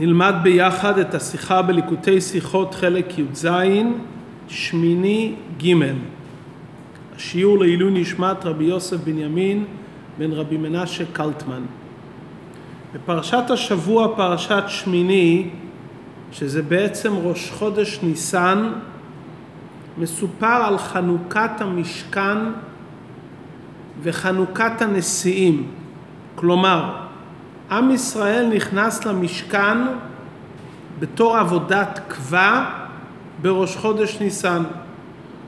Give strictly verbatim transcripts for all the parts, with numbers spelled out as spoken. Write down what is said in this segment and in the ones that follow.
נלמד ביחד את השיחה בליקוטי שיחות חלק י"ז שמיני ג'. השיעור לעילוי נשמת רבי יוסף בנימין בן רבי מנשה קלטמן. בפרשת השבוע, פרשת שמיני, שזה בעצם ראש חודש ניסן, מסופר על חנוכת המשכן וחנוכת הנשיאים. כלומר, עם ישראל נכנס למשכן בתור עבודת קבע בראש חודש ניסן.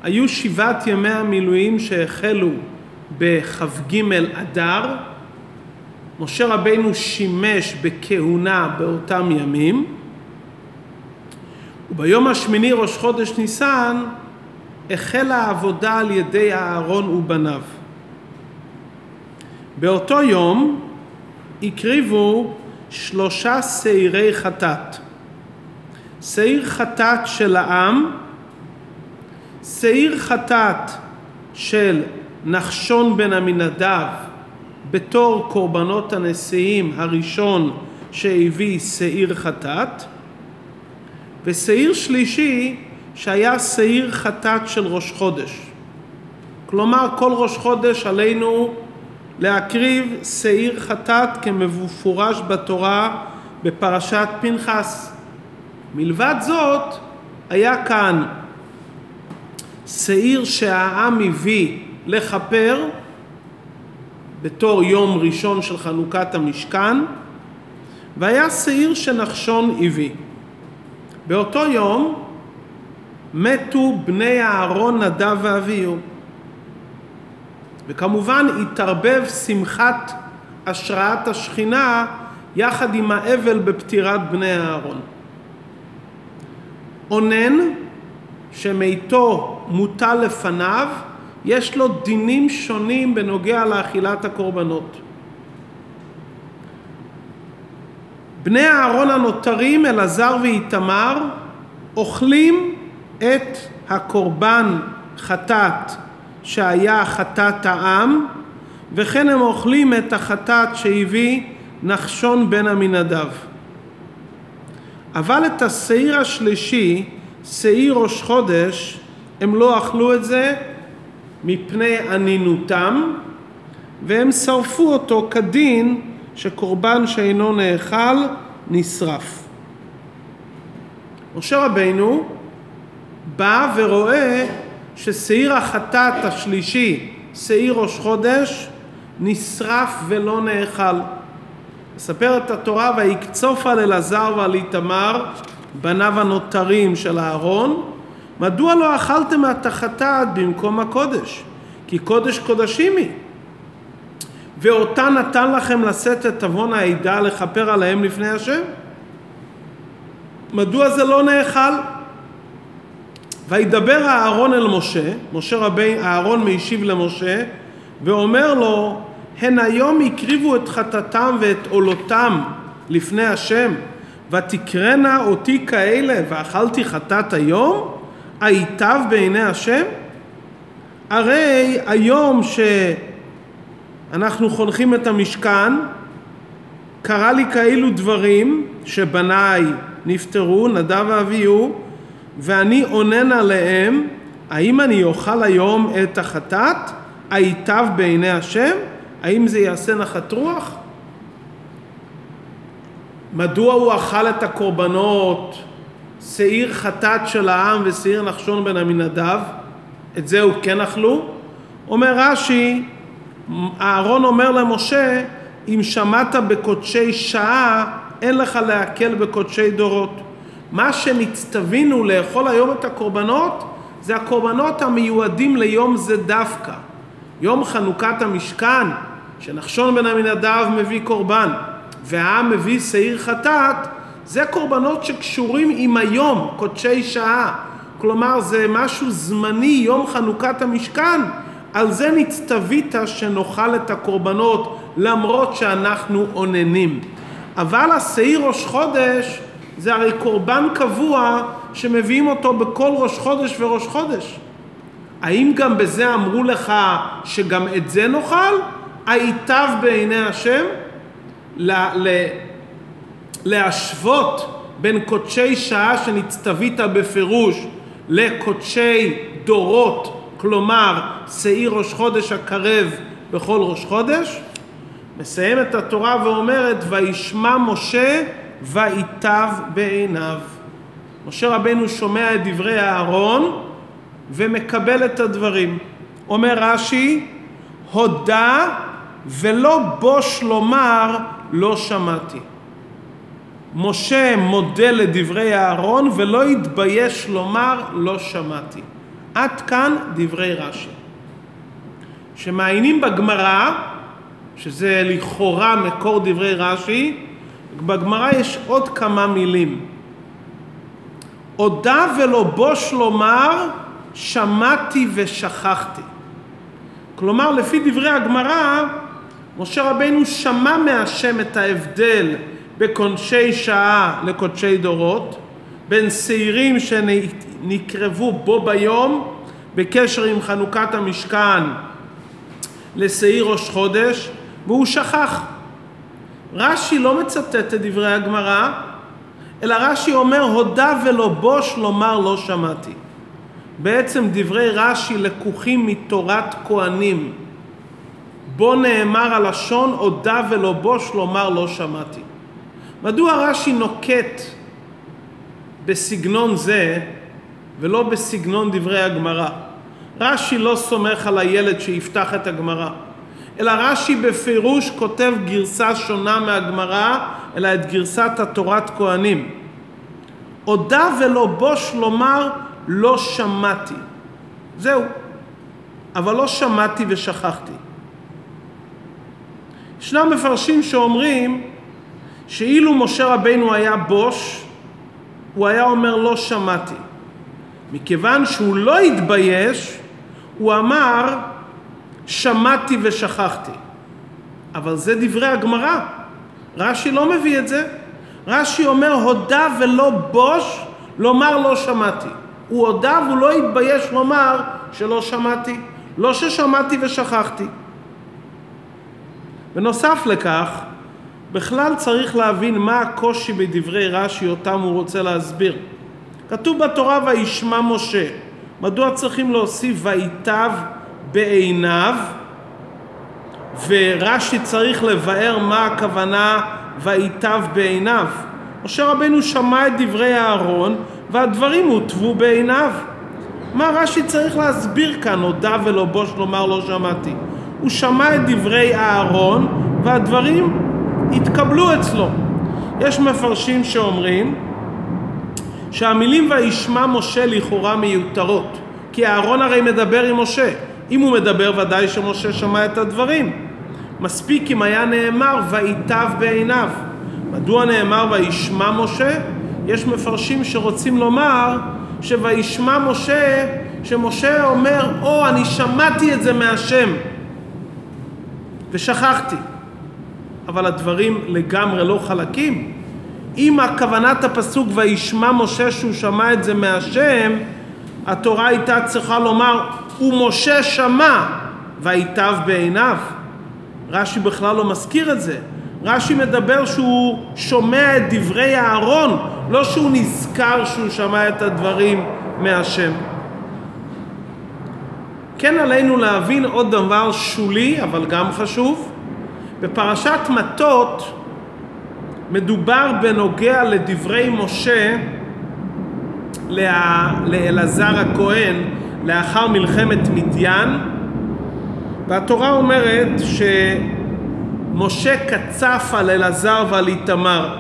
היו שבעת ימי המילואים שהחלו בחג אדר. משה רבינו שימש בכהונה באותם ימים, וביום השמיני ראש חודש ניסן החלה העבודה על ידי אהרון ובניו. באותו יום הקריבו שלושה שעירי חטאת. שעיר חטאת של העם, שעיר חטאת של נחשון בן עמינדב בתור קורבנות הנשיאים הראשון שהביא שעיר חטאת, ושעיר שלישי שהיה שעיר חטאת של ראש חודש. כלומר, כל ראש חודש עלינו להקריב שעיר חטאת כמפורש בתורה בפרשת פנחס. מלבד זאת, היה כאן שעיר שהעם הביא לכפר בתור יום ראשון של חנוכת המשכן, והיה שעיר שנחשון הביא. באותו יום מתו בני אהרון, נדב ואביהו, וכמובן התערבב שמחת השראת השכינה יחד עם האבל בפטירת בני אהרון. אונן שמיתו מוטל לפניו, יש לו דינים שונים בנוגע לאכילת הקורבנות. בני אהרון הנותרים, אלעזר ואיתמר, אוכלים את הקורבן חטאת שהיה חטאת העם, וכן הם אוכלים את החטאת שהביא נחשון בן עמינדב. אבל את השעיר השלישי, שעיר ראש חודש, הם לא אכלו את זה מפני ענינותם, והם שרפו אותו כדין שקורבן שאינו נאכל נשרף. משה רבינו בא ורואה ששעיר החטאת השלישי, שעיר ראש חודש, נשרף ולא נאכל. מספרת התורה, ויקצוף על אלעזר ועל איתמר, בניו הנותרים של אהרון, מדוע לא אכלתם את החטאת במקום הקודש? כי קודש קודשים היא. ואותה נתן לכם לשאת את עוון העדה לכפר עליהם לפני השם? מדוע זה לא נאכל? וידבר אהרון אל משה, משה רבי אהרון משיב למשה, ואומר לו, הן היום הקריבו את חטאתם ואת עולותם לפני השם, ותקרנה אותי כאלה, ואכלתי חטאת היום? היטב בעיני השם? הרי היום שאנחנו חונכים את המשכן, קרא לי כאלו דברים שבניי נפטרו, נדב ואביהו, ואני עונן עליהם, האם אני אוכל היום את החטאת? היטב בעיני השם? האם זה יעשה נחת רוח? מדוע הוא אכל את הקורבנות, שעיר חטאת של העם ושעיר נחשון בן עמינדב? את זה הוא כן אכלו? אומר רש"י, אהרון אומר למשה, אם שמעת בקודשי שעה, אין לך להקל בקודשי דורות. מה שנצטווינו לאכול היום את הקורבנות, זה הקורבנות המיועדים ליום זה דווקא. יום חנוכת המשכן, שנחשון בן עמינדב מביא קורבן, והעם מביא שעיר חטאת, זה קורבנות שקשורים עם היום, קודשי שעה. כלומר, זה משהו זמני, יום חנוכת המשכן. על זה נצטווית שנאכל את הקורבנות, למרות שאנחנו עוננים. אבל השעיר ראש חודש, זה הרי קורבן קבוע, שמביאים אותו בכל ראש חודש וראש חודש. האם גם בזה אמרו לך שגם את זה נאכל? היטב בעיני השם? ל... ל... להשוות בין קודשי שעה שנצטווית בפירוש לקודשי דורות, כלומר שעיר ראש חודש הקרב בכל ראש חודש. מסיים את התורה ואומרת, וישמע משה ויטב בעיניו. משה רבנו שומע את דברי אהרון ומקבל את הדברים. אומר רש"י, הודה ולא בוש לומר לא שמעתי. משה מודה לדברי אהרון ולא התבייש לומר לא שמעתי. עד כאן דברי רש"י. שמעיינים בגמרא, שזה לכאורה מקור דברי רש"י, בגמרא יש עוד כמה מילים. הודה ולא בוש לומר שמעתי ושכחתי. כלומר, לפי דברי הגמרא, משה רבנו שמע מהשם את ההבדל בקודשי שעה לקודשי דורות, בין שעירים שנקרבו בו ביום בקשר עם חנוכת המשכן לשעיר ראש חודש, והוא שכח. רש"י לא מצטט את דברי הגמרא, אלא רש"י אומר הודה ולא בוש לומר לא שמעתי. בעצם דברי רש"י לקוחים מתורת כהנים, בו נאמר הלשון הודה ולא בוש לומר לא שמעתי. מדוע רש"י נוקט בסגנון זה ולא בסגנון דברי הגמרא? רש"י לא סומך על הילד שיפתח את הגמרא, אלא רש"י בפירוש כותב גרסה שונה מהגמרא, אלא את גרסת התורת כהנים. הודה ולא בוש לומר לא שמעתי. זהו. אבל לא שמעתי ושכחתי. ישנם מפרשים שאומרים שאילו משה רבנו היה בוש, הוא היה אומר לא שמעתי. מכיוון שהוא לא התבייש, הוא אמר שמעתי ושכחתי. אבל זה דברי הגמרא. רש"י לא מביא את זה. רש"י אומר הודה ולא בוש לומר לא שמעתי. הוא הודה והוא לא התבייש לומר שלא שמעתי, לא ששמעתי ושכחתי. בנוסף לכך, בכלל צריך להבין מה הקושי בדברי רש"י אותם הוא רוצה להסביר. כתוב בתורה וישמע משה. מדוע צריכים להוסיף ויטב בעיניו? ורש"י צריך לבאר מה הכוונה ויטב בעיניו. משה רבנו שמע את דברי אהרון והדברים הוטבו בעיניו. מה רש"י צריך להסביר כאן? הודה ולא בוש לומר לא שמעתי. הוא שמע את דברי אהרון והדברים התקבלו אצלו. יש מפרשים שאומרים שהמילים וישמע משה לכאורה מיותרות, כי אהרון הרי מדבר עם משה. אם הוא מדבר ודאי שמשה שמע את הדברים. מספיק אם היה נאמר ויטב בעיניו. מדוע נאמר וישמע משה? יש מפרשים שרוצים לומר שוישמע משה, שמשה אומר או אני שמעתי את זה מהשם ושכחתי. אבל הדברים לגמרי לא חלקים. אם הכוונת הפסוק וישמע משה שהוא שמע את זה מהשם, התורה הייתה צריכה לומר ומשה שמע ויטב בעיניו. רש"י בכלל לא מזכיר את זה. רש"י מדבר שהוא שומע את דברי אהרון, לא שהוא נזכר שהוא שמע את הדברים מהשם. כן עלינו להבין עוד דבר שולי, אבל גם חשוב. בפרשת מטות מדובר בנוגע לדברי משה לאלעזר הכהן לאחר מלחמת מדיין. והתורה אומרת שמשה קצף על אלעזר ועל איתמר.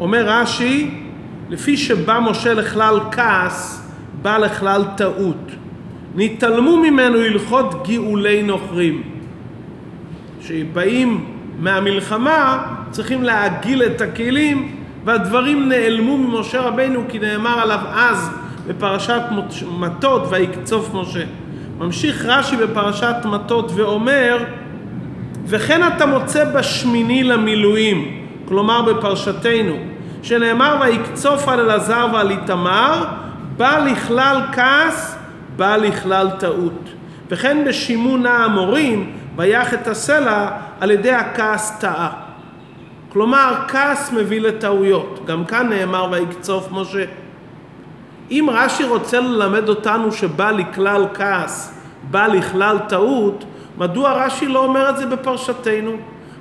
אומר רש"י, לפי שבא משה לכלל כעס, בא לכלל טעות. נתעלמו ממנו הלכות גאולי נוכרים. שבאים מהמלחמה צריכים להגיל את הכלים, והדברים נעלמו ממשה רבנו כי נאמר עליו אז בפרשת מטות ויקצוף משה. ממשיך רש"י בפרשת מטות ואומר, וכן אתה מוצא בשמיני למילואים, כלומר בפרשתנו, שנאמר ויקצוף על אלעזר ועל איתמר, בא לכלל כעס, בא לכלל טעות. וכן בשימון האמורים, ויח את הסלע על ידי הכעס טעה. כלומר, כעס מביא לטעויות. גם כאן נאמר ויקצוף משה. אם רש"י רוצה ללמד אותנו שבא לכלל כעס, בא לכלל טעות, מדוע רש"י לא אומר את זה בפרשתנו?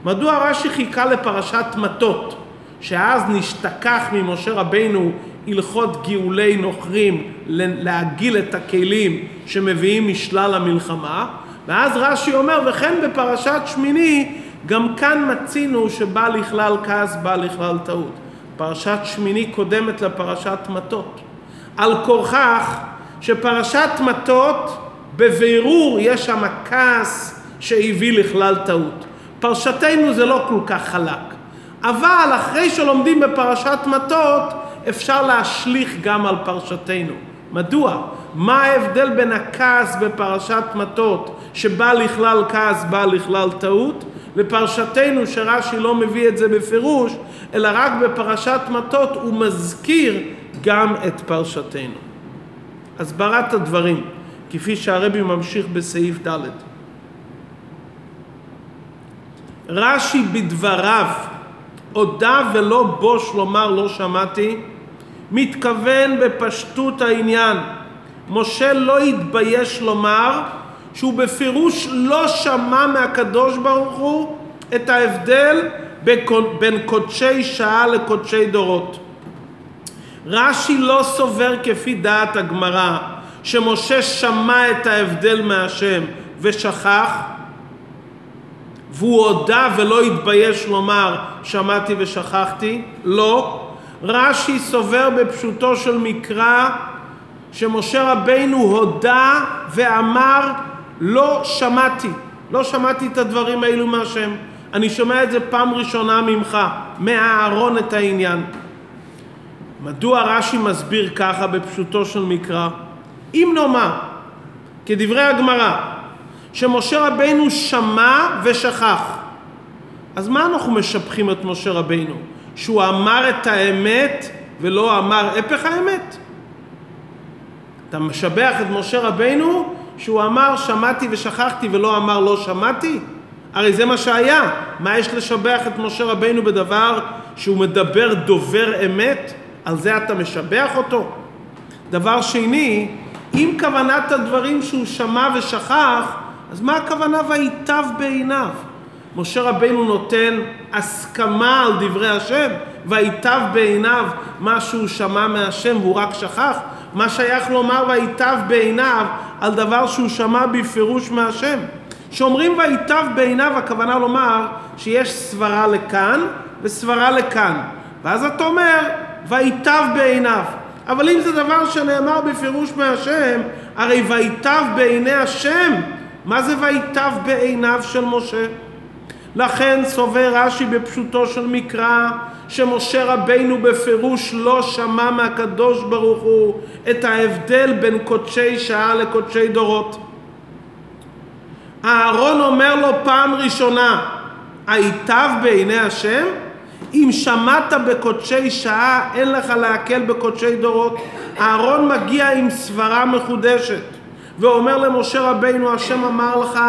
מדוע רש"י חיכה לפרשת מטות, שאז נשתכח ממשה רבינו הלכות גאולי נוכרים, להגיל את הכלים שמביאים משלל המלחמה, ואז רש"י אומר, וכן בפרשת שמיני, גם כאן מצינו שבא לכלל כעס, בא לכלל טעות. פרשת שמיני קודמת לפרשת מטות. על כורכך שפרשת מטות בבירור יש שם כעס שהביא לכלל טעות. פרשתנו זה לא כל כך חלק. אבל אחרי שלומדים בפרשת מטות אפשר להשליך גם על פרשתנו. מדוע? מה ההבדל בין הכעס בפרשת מטות שבא לכלל כעס, בא לכלל טעות? לפרשתנו שרש"י לא מביא את זה בפירוש, אלא רק בפרשת מטות הוא מזכיר גם את פרשתנו. הסברת הדברים, כפי שהרבי ממשיך בסעיף ד'. רש"י בדבריו, הודה ולא בוש לומר לא שמעתי, מתכוון בפשטות העניין. משה לא התבייש לומר שהוא בפירוש לא שמע מהקדוש ברוך הוא את ההבדל בין קודשי שעה לקודשי דורות. רש"י לא סובר כפי דעת הגמרא שמשה שמע את ההבדל מהשם ושכח, והוא הודה ולא התבייש לומר שמעתי ושכחתי. לא, רש"י סובר בפשוטו של מקרא שמשה רבינו הודה ואמר לא שמעתי, לא שמעתי את הדברים האלו מהשם, אני שומע את זה פעם ראשונה ממך, מהארון את העניין. מדוע רש"י מסביר ככה בפשוטו של מקרא? אם נאמר, כדברי הגמרא, שמשה רבינו שמע ושכח, אז מה אנחנו משבחים את משה רבינו? שהוא אמר את האמת ולא אמר הפך האמת? אתה משבח את משה רבינו שהוא אמר שמעתי ושכחתי ולא אמר לא שמעתי? הרי זה מה שהיה. מה יש לשבח את משה רבינו בדבר שהוא מדבר דובר אמת? על זה אתה משבח אותו? דבר שני, אם כוונת הדברים שהוא שמע ושכח, אז מה הכוונה והיטב בעיניו? משה רבינו נותן הסכמה על דברי השם, והיטב בעיניו מה שהוא שמע מהשם והוא רק שכח? מה שייך לומר והיטב בעיניו על דבר שהוא שמע בפירוש מהשם? שאומרים והיטב בעיניו, הכוונה לומר שיש סברה לכאן וסברה לכאן, ואז אתה אומר והיטב בעיניו. אבל אם זה דבר שנאמר בפירוש מהשם, הרי והיטב בעיני השם, מה זה והיטב בעיניו של משה? לכן סובר רש"י בפשוטו של מקרא שמשה רבינו בפירוש לא שמע מהקדוש ברוך הוא את ההבדל בין קודשי שעה לקודשי דורות. אהרון אומר לו פעם ראשונה, היטב בעיני השם? אם שמעת בקודשי שעה אין לך להקל בקודשי דורות. אהרון מגיע עם סברה מחודשת ואומר למשה רבינו, השם אמר לך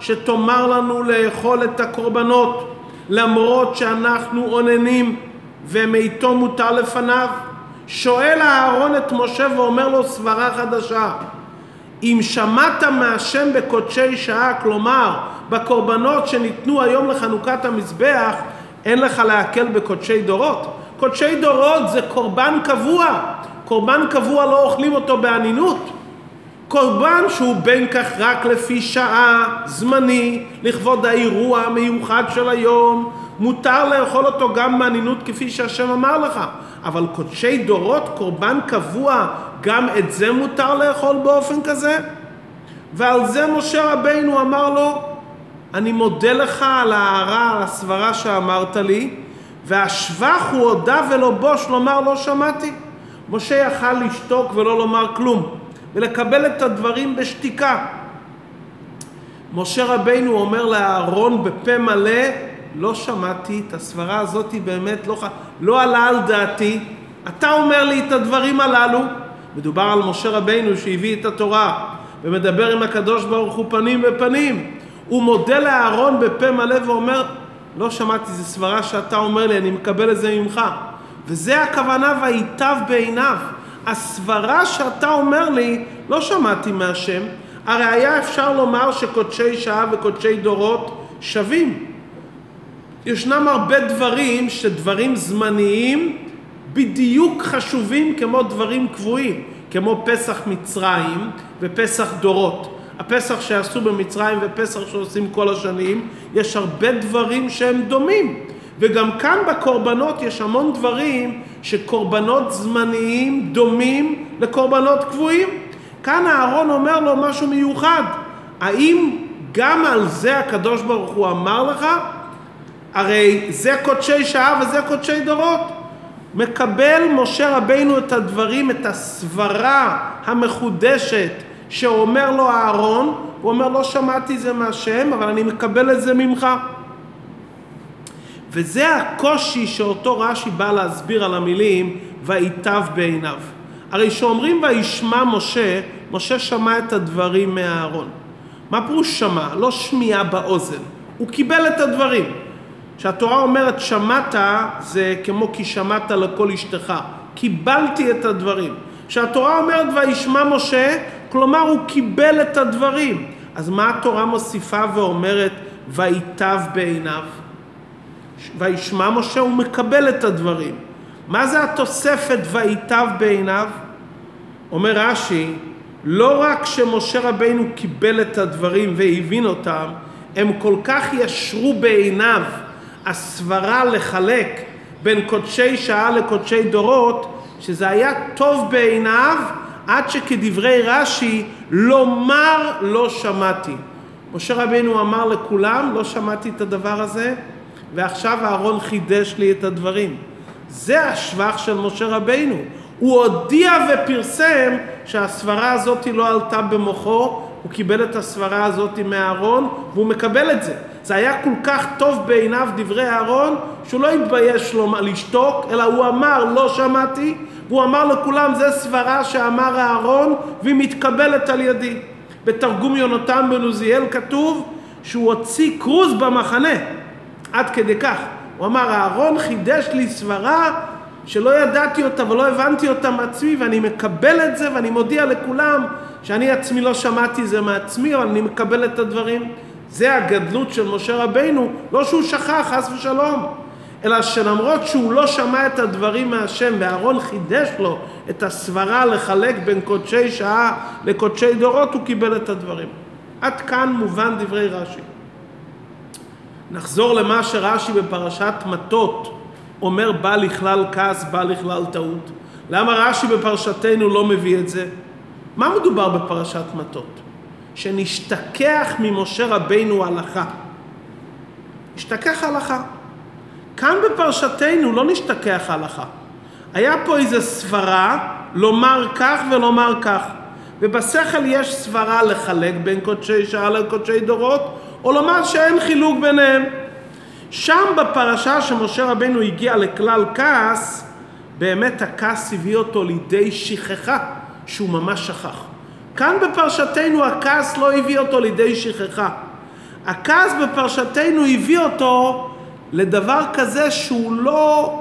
שתאמר לנו לאכול את הקורבנות למרות שאנחנו עוננים ומיתו מוטל לפניו. שואל אהרון את משה ואומר לו סברה חדשה, אם שמעת מהשם בקודשי שעה, כלומר בקורבנות שניתנו היום לחנוכת המזבח, אין לך להקל בקודשי דורות. קודשי דורות זה קורבן קבוע, קורבן קבוע לא אוכלים אותו בענינות. קורבן שהוא בין כך רק לפי שעה, זמני, לכבוד האירוע המיוחד של היום, מותר לאכול אותו גם מענינות כפי שהשם אמר לך. אבל קודשי דורות, קורבן קבוע, גם את זה מותר לאכול באופן כזה? ועל זה משה רבינו אמר לו, אני מודה לך על ההערה, על הסברה שאמרת לי, והשבח הוא הודה ולא בוש לומר לא שמעתי. משה יכל לשתוק ולא לומר כלום, ולקבל את הדברים בשתיקה. משה רבינו אומר לאהרון בפה מלא, לא שמעתי, את הסברה הזאת באמת לא, לא עלה על דעתי, אתה אומר לי את הדברים הללו. מדובר על משה רבינו שהביא את התורה, ומדבר עם הקדוש ברוך הוא פנים בפנים. הוא מודה לאהרון בפה מלא ואומר, לא שמעתי, זה סברה שאתה אומר לי, אני מקבל את זה ממך. וזה הכוונה והיטב בעיניו. הסברה שאתה אומר לי, לא שמעתי מהשם. הרי היה אפשר לומר שקודשי שעה וקודשי דורות שווים. ישנם הרבה דברים שדברים זמניים בדיוק חשובים כמו דברים קבועים, כמו פסח מצרים ופסח דורות. הפסח שעשו במצרים ופסח שעושים כל השנים, יש הרבה דברים שהם דומים. וגם כאן בקורבנות יש המון דברים שקורבנות זמניים דומים לקורבנות קבועים. כאן אהרון אומר לו משהו מיוחד. האם גם על זה הקדוש ברוך הוא אמר לך? הרי זה קודשי שעה וזה קודשי דורות. מקבל משה רבינו את הדברים, את הסברה המחודשת שאומר לו אהרון, הוא אומר לא שמעתי זה מהשם, אבל אני מקבל את זה ממך. וזה הקושי שאותו רש"י בא להסביר על המילים ויטב בעיניו. הרי שאומרים וישמע משה, משה שמע את הדברים מהארון. מה פירוש שמע? לא שמיעה באוזן. הוא קיבל את הדברים. כשהתורה אומרת שמעת, זה כמו כי שמעת לכל אשתך. קיבלתי את הדברים. כשהתורה אומרת וישמע משה, כלומר הוא קיבל את הדברים. אז מה התורה מוסיפה ואומרת ויטב בעיניו? וישמע משה, הוא מקבל את הדברים. מה זה התוספת ויטב בעיניו? אומר רש"י, לא רק שמשה רבינו קיבל את הדברים והבין אותם, הם כל כך ישרו בעיניו הסברה לחלק בין קודשי שעה לקודשי דורות, שזה היה טוב בעיניו, עד שכדברי רש"י, לומר לא שמעתי. משה רבינו אמר לכולם, לא שמעתי את הדבר הזה, ועכשיו אהרון חידש לי את הדברים. זה השבח של משה רבינו. הוא הודיע ופרסם שהסברה הזאת היא לא עלתה במוחו, הוא קיבל את הסברה הזאת מאהרון, והוא מקבל את זה. זה היה כל כך טוב בעיניו דברי אהרון, שהוא לא התבייש לו לשתוק, אלא הוא אמר לא שמעתי, והוא אמר לכולם זה סברה שאמר אהרון, והיא מתקבלת על ידי. בתרגום יונתן בן עוזיאל כתוב שהוא הוציא קרוז במחנה, עד כדי כך. הוא אמר, אהרון חידש לי סברה שלא ידעתי אותה ולא הבנתי אותה מעצמי, ואני מקבל את זה ואני מודיע לכולם שאני עצמי לא שמעתי זה מעצמי, אבל אני מקבל את הדברים. זה הגדלות של משה רבינו, לא שהוא שכח, חס ושלום, אלא שלמרות שהוא לא שמע את הדברים מהשם, ואהרון חידש לו את הסברה לחלק בין קודשי שעה לקודשי דורות, הוא קיבל את הדברים. עד כאן מובן דברי רש"י. נחזור למה שרש"י בפרשת מטות אומר בא לכלל כעס, בא לכלל טעות. למה רש"י בפרשתנו לא מביא את זה? מה מדובר בפרשת מטות? שנשתכח ממשה רבינו הלכה. נשתכח הלכה. כאן בפרשתנו לא נשתכח הלכה. היה פה איזו סברה לומר כך ולומר כך. ובשכל יש סברה לחלק בין קודשי שעה לקודשי דורות, או לומר שאין חילוק ביניהם. שם בפרשה שמשה רבינו הגיע לכלל כעס, באמת הכעס הביא אותו לידי שכחה, שהוא ממש שכח. כאן בפרשתנו הכעס לא הביא אותו לידי שכחה. הכעס בפרשתנו הביא אותו לדבר כזה שהוא לא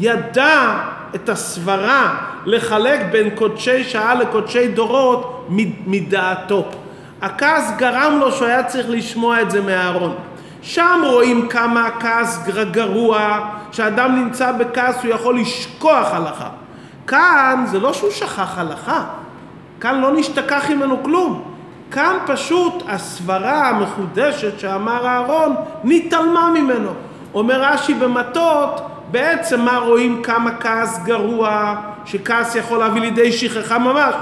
ידע את הסברה לחלק בין קודשי שעה לקודשי דורות מדעתו. הכעס גרם לו שהוא היה צריך לשמוע את זה מהארון. שם רואים כמה הכעס גרוע, שאדם נמצא בכעס הוא יכול לשכוח הלכה. כאן זה לא שהוא שכח הלכה, כאן לא נשתכח ממנו כלום. כאן פשוט הסברה המחודשת שאמר הארון נתעלמה ממנו. אומר רש"י במטות, בעצם מה רואים כמה כעס גרוע, שכעס יכול להביא לידי שכחה ממש.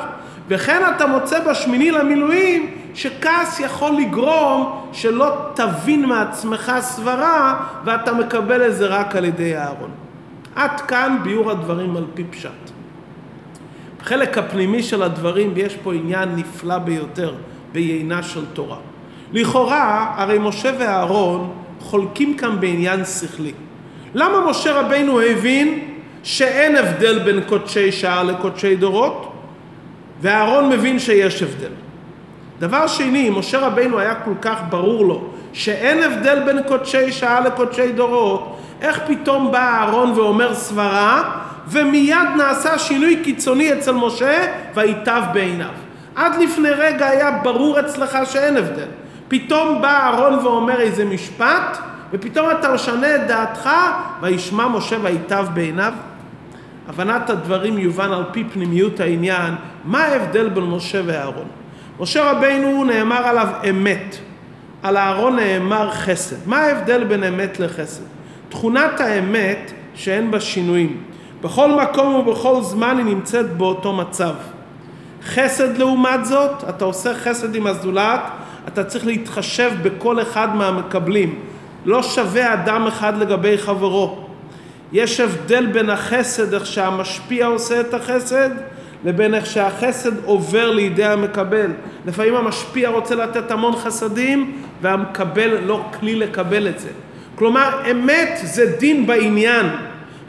וכן אתה מוצא בשמיני למילואים שכעס יכול לגרום שלא תבין מעצמך סברה, ואתה מקבל את זה רק על ידי אהרון. עד כאן ביור הדברים על פי פשט. בחלק הפנימי של הדברים יש פה עניין נפלא ביותר ביינה של תורה. לכאורה הרי משה ואהרון חולקים כאן בעניין שכלי. למה משה רבינו הבין שאין הבדל בין קודשי שעה לקודשי דורות? ואהרון מבין שיש הבדל. דבר שני, משה רבינו היה כל כך ברור לו, שאין הבדל בין קודשי שעה לקודשי דורות, איך פתאום בא אהרון ואומר סברה, ומיד נעשה שינוי קיצוני אצל משה, והיטב בעיניו. עד לפני רגע היה ברור אצלך שאין הבדל. פתאום בא אהרון ואומר איזה משפט, ופתאום אתה משנה את דעתך, וישמע משה והיטב בעיניו. הבנת הדברים יובן על פי פנימיות העניין, מה ההבדל בין משה ואהרון? משה רבינו נאמר עליו אמת, על אהרון נאמר חסד. מה ההבדל בין אמת לחסד? תכונת האמת שאין בה שינויים. בכל מקום ובכל זמן היא נמצאת באותו מצב. חסד לעומת זאת, אתה עושה חסד עם הזולת, אתה צריך להתחשב בכל אחד מהמקבלים. לא שווה אדם אחד לגבי חברו. יש הבדל בין החסד, איך שהמשפיע עושה את החסד, לבין איך שהחסד עובר לידי המקבל. לפעמים המשפיע רוצה לתת המון חסדים, והמקבל לא כלי לקבל את זה. כלומר, אמת זה דין בעניין,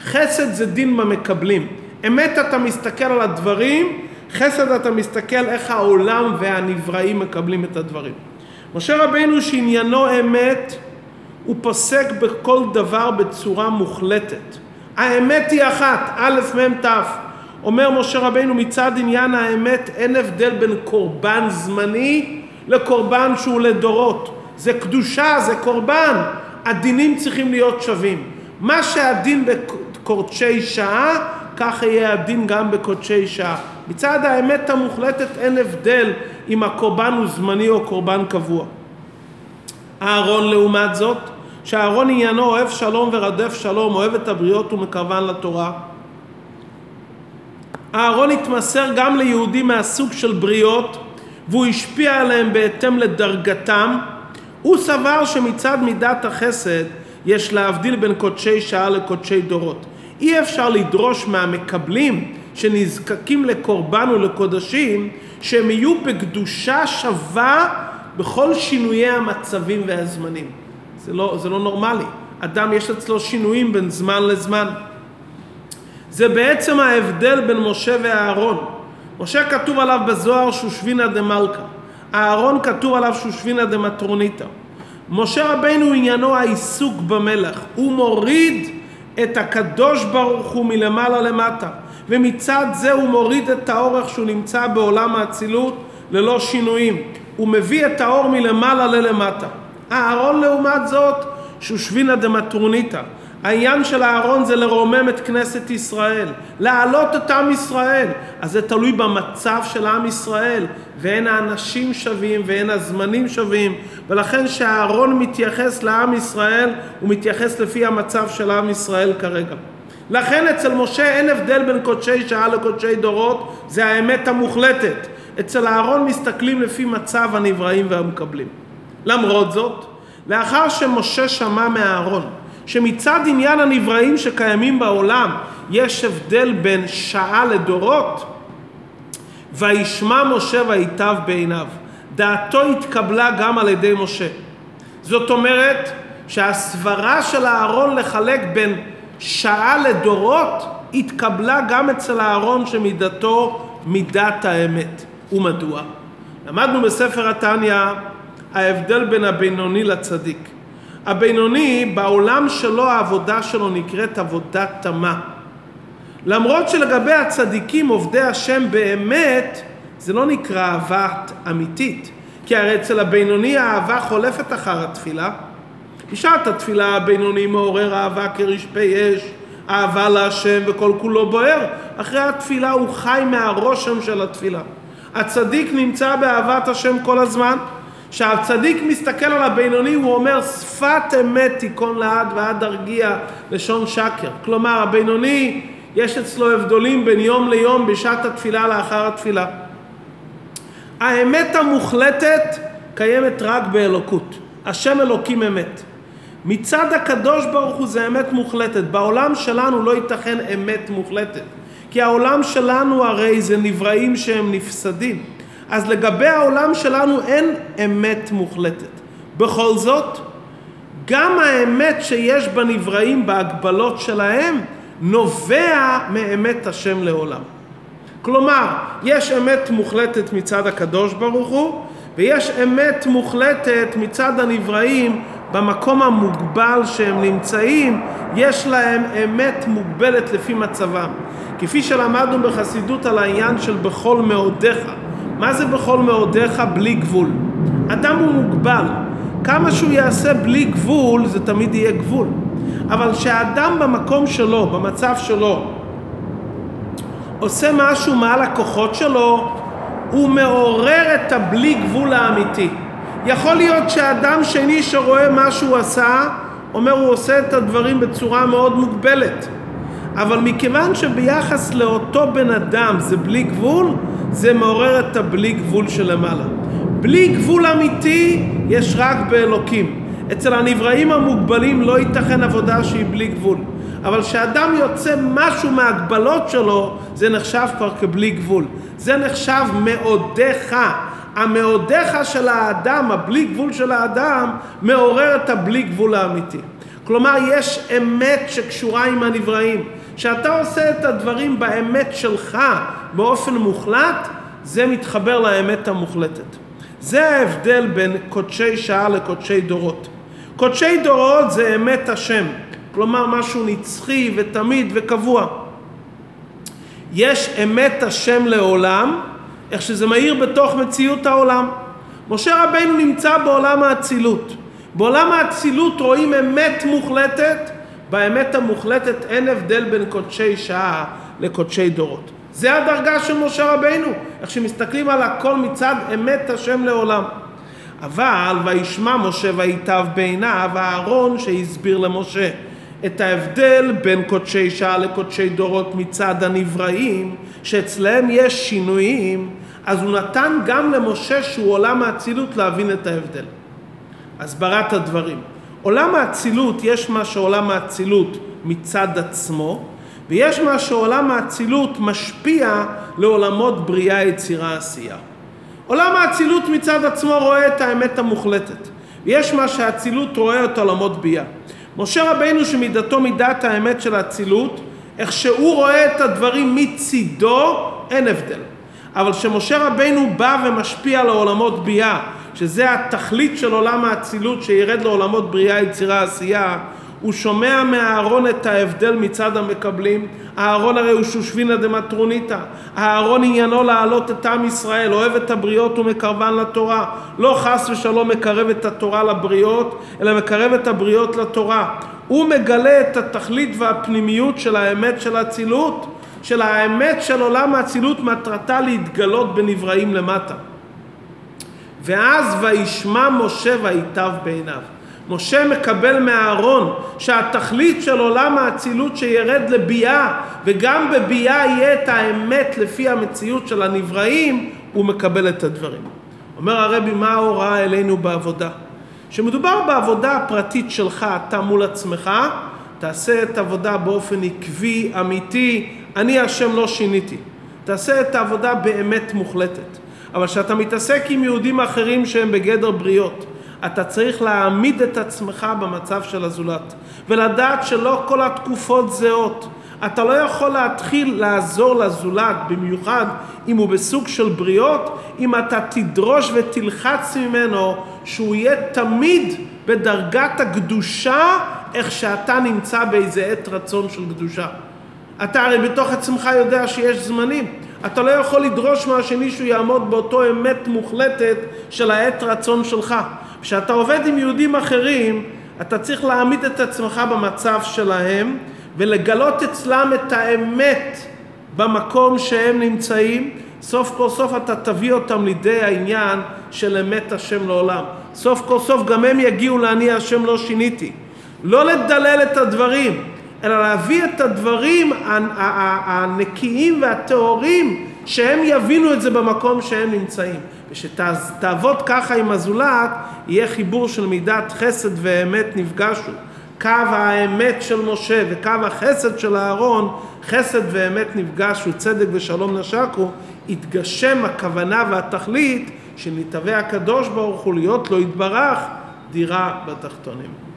חסד זה דין במקבלים. אמת אתה מסתכל על הדברים, חסד אתה מסתכל איך העולם והנבראים מקבלים את הדברים. משה רבינו שעניינו אמת, הוא פוסק בכל דבר בצורה מוחלטת. האמת היא אחת, א' מ' ת'. אומר משה רבינו מצד עניין האמת, אין הבדל בין קורבן זמני לקורבן שהוא לדורות. זה קדושה, זה קורבן. הדינים צריכים להיות שווים. מה שהדין בקודשי שעה, כך יהיה הדין גם בקודשי שעה. מצד האמת המוחלטת אין הבדל אם הקורבן הוא זמני או קורבן קבוע. אהרון לעומת זאת, שאהרון עניינו אוהב שלום ורדף שלום, אוהב את הבריות ומכוון לתורה. אהרון התמסר גם ליהודים מהסוג של בריות, והוא השפיע עליהם בהתאם לדרגתם. הוא סבר שמצד מידת החסד יש להבדיל בין קודשי שעה לקודשי דורות. אי אפשר לדרוש מהמקבלים שנזקקים לקורבן ולקודשים, שהם יהיו בקדושה שווה בכל שינויי המצבים והזמנים. זה לא, זה לא נורמלי. אדם יש אצלו שינויים בין זמן לזמן. זה בעצם ההבדל בין משה ואהרון. משה כתוב עליו בזוהר שושבינה דמלכה. אהרון כתוב עליו שושבינה דמטרוניתא. משה רבינו עניינו העיסוק במלך. הוא מוריד את הקדוש ברוך הוא מלמעלה למטה. ומצד זה הוא מוריד את האורך שהוא נמצא בעולם האצילות ללא שינויים. הוא מביא את האור מלמעלה ללמטה. אהרון לעומת זאת, שושבינה דמטרוניתא. העניין של אהרון זה לרומם את כנסת ישראל, להעלות את עם ישראל. אז זה תלוי במצב של עם ישראל, ואין האנשים שווים ואין הזמנים שווים, ולכן שאהרון מתייחס לעם ישראל, הוא מתייחס לפי המצב של עם ישראל כרגע. לכן אצל משה אין הבדל בין קודשי שעה לקודשי דורות, זה האמת המוחלטת. אצל אהרון מסתכלים לפי מצב הנבראים והמקבלים. למרות זאת, לאחר שמשה שמע מאהרון, שמצד עניין הנבראים שקיימים בעולם, יש הבדל בין שעה לדורות, וישמע משה והיטב בעיניו. דעתו התקבלה גם על ידי משה. זאת אומרת שהסברה של אהרון לחלק בין שעה לדורות, התקבלה גם אצל אהרון שמידתו מידת האמת. ומדוע? למדנו בספר התניה, ההבדל בין הבינוני לצדיק. הבינוני, בעולם שלו העבודה שלו נקראת עבודת תמה. למרות שלגבי הצדיקים עובדי השם באמת, זה לא נקרא אהבה אמיתית. כי הרי אצל הבינוני האהבה חולפת אחר התפילה. בשעת התפילה הבינוני מעורר אהבה כרשפי אש, אהבה להשם וכל כולו בוער. אחרי התפילה הוא חי מהרושם של התפילה. הצדיק נמצא באהבת השם כל הזמן. כשהצדיק מסתכל על הבינוני הוא אומר שפת אמת תיקון לעד ועד הרגיע לשון שקר. כלומר הבינוני יש אצלו הבדלים בין יום ליום בשעת התפילה לאחר התפילה. האמת המוחלטת קיימת רק באלוקות. השם אלוקים אמת. מצד הקדוש ברוך הוא זה אמת מוחלטת. בעולם שלנו לא ייתכן אמת מוחלטת. כי העולם שלנו הרי זה נבראים שהם נפסדים. אז לגבי העולם שלנו אין אמת מוחלטת. בכל זאת, גם האמת שיש בנבראים בהגבלות שלהם, נובע מאמת השם לעולם. כלומר, יש אמת מוחלטת מצד הקדוש ברוך הוא, ויש אמת מוחלטת מצד הנבראים במקום המוגבל שהם נמצאים, יש להם אמת מוגבלת לפי מצבם. כפי שלמדנו בחסידות על העניין של בכל מאודיך. מה זה בכל מאודיך? בלי גבול. אדם הוא מוגבל. כמה שהוא יעשה בלי גבול, זה תמיד יהיה גבול. אבל כשהאדם במקום שלו, במצב שלו, עושה משהו מעל הכוחות שלו, הוא מעורר את הבלי גבול האמיתי. יכול להיות שאדם שני שרואה מה שהוא עשה, אומר הוא עושה את הדברים בצורה מאוד מוגבלת. אבל מכיוון שביחס לאותו בן אדם זה בלי גבול, זה מעורר את הבלי גבול שלמעלה. בלי גבול אמיתי יש רק באלוקים. אצל הנבראים המוגבלים לא ייתכן עבודה שהיא בלי גבול. אבל כשאדם יוצא משהו מהגבלות שלו, זה נחשב כבר כבלי גבול. זה נחשב מאודיך. המאודיך של האדם, הבלי גבול של האדם, מעורר את הבלי גבול האמיתי. כלומר, יש אמת שקשורה עם הנבראים. כשאתה עושה את הדברים באמת שלך באופן מוחלט, זה מתחבר לאמת המוחלטת. זה ההבדל בין קודשי שעה לקודשי דורות. קודשי דורות זה אמת השם, כלומר משהו נצחי ותמיד וקבוע. יש אמת השם לעולם, איך שזה מאיר בתוך מציאות העולם. משה רבינו נמצא בעולם האצילות. בעולם האצילות רואים אמת מוחלטת, באמת המוחלטת אין הבדל בין קודשי שעה לקודשי דורות. זה הדרגה של משה רבינו, איך שמסתכלים על הכל מצד אמת השם לעולם. אבל וישמע משה ויטב בעיניו אהרון שהסביר למשה את ההבדל בין קודשי שעה לקודשי דורות מצד הנבראים, שאצלהם יש שינויים, אז הוא נתן גם למשה שהוא עולם האצילות להבין את ההבדל. הסברת הדברים. עולם האצילות, יש מה שעולם האצילות מצד עצמו, ויש מה שעולם האצילות משפיע לעולמות בריאה, יצירה, עשייה. עולם האצילות מצד עצמו רואה את האמת המוחלטת, ויש מה שהאצילות רואה את עולמות בריאה. משה רבינו שמידתו מידת האמת של האצילות, איך שהוא רואה את הדברים מצידו, אין הבדל. אבל שמשה רבינו בא ומשפיע לעולמות בריאה, שזה התכלית של עולם האצילות שירד לעולמות בריאה, יצירה, עשייה, הוא שומע מהארון את ההבדל מצד המקבלים. הארון הרי הוא שושבינה דמטרוניתא. הארון עניינו להעלות את עם ישראל, אוהב את הבריות ומקרבן לתורה. לא חס ושלום מקרב את התורה לבריות, אלא מקרב את הבריות לתורה. הוא מגלה את התכלית והפנימיות של האמת של האצילות, של האמת של עולם האצילות, מטרתה להתגלות בנבראים למטה. ואז וישמע משה ויטב בעיניו. משה מקבל מהארון שהתכלית של עולם האצילות שירד לביאה, וגם בביאה יהיה את האמת לפי המציאות של הנבראים, הוא מקבל את הדברים. אומר הרבי, מה ההוראה אלינו בעבודה? שמדובר בעבודה הפרטית שלך, אתה מול עצמך, תעשה את העבודה באופן עקבי, אמיתי, אני השם לא שיניתי. תעשה את העבודה באמת מוחלטת. אבל כשאתה מתעסק עם יהודים אחרים שהם בגדר בריאות, אתה צריך להעמיד את עצמך במצב של הזולת, ולדעת שלא כל התקופות זהות. אתה לא יכול להתחיל לעזור לזולת, במיוחד אם הוא בסוג של בריאות, אם אתה תדרוש ותלחץ ממנו שהוא יהיה תמיד בדרגת הקדושה, איך שאתה נמצא באיזה עת רצון של קדושה. אתה הרי בתוך עצמך יודע שיש זמנים. אתה לא יכול לדרוש מהשני שהוא יעמוד באותו אמת מוחלטת של העת רצון שלך. כשאתה עובד עם יהודים אחרים, אתה צריך להעמיד את עצמך במצב שלהם, ולגלות אצלם את האמת במקום שהם נמצאים. סוף כל סוף אתה תביא אותם לידי העניין של אמת השם לעולם. סוף כל סוף גם הם יגיעו לעני השם לא שיניתי. לא לדלל את הדברים, אלא להביא את הדברים הנקיים והטהורים, שהם יבינו את זה במקום שהם נמצאים. ושתעבוד ככה עם הזולת, יהיה חיבור של מידת חסד ואמת נפגשו. קו האמת של משה וקו החסד של הארון, חסד ואמת נפגשו, צדק ושלום נשקו, התגשם הכוונה והתכלית, שנתווה הקדוש ברוך הוא להיות לו יתברך דירה בתחתונים.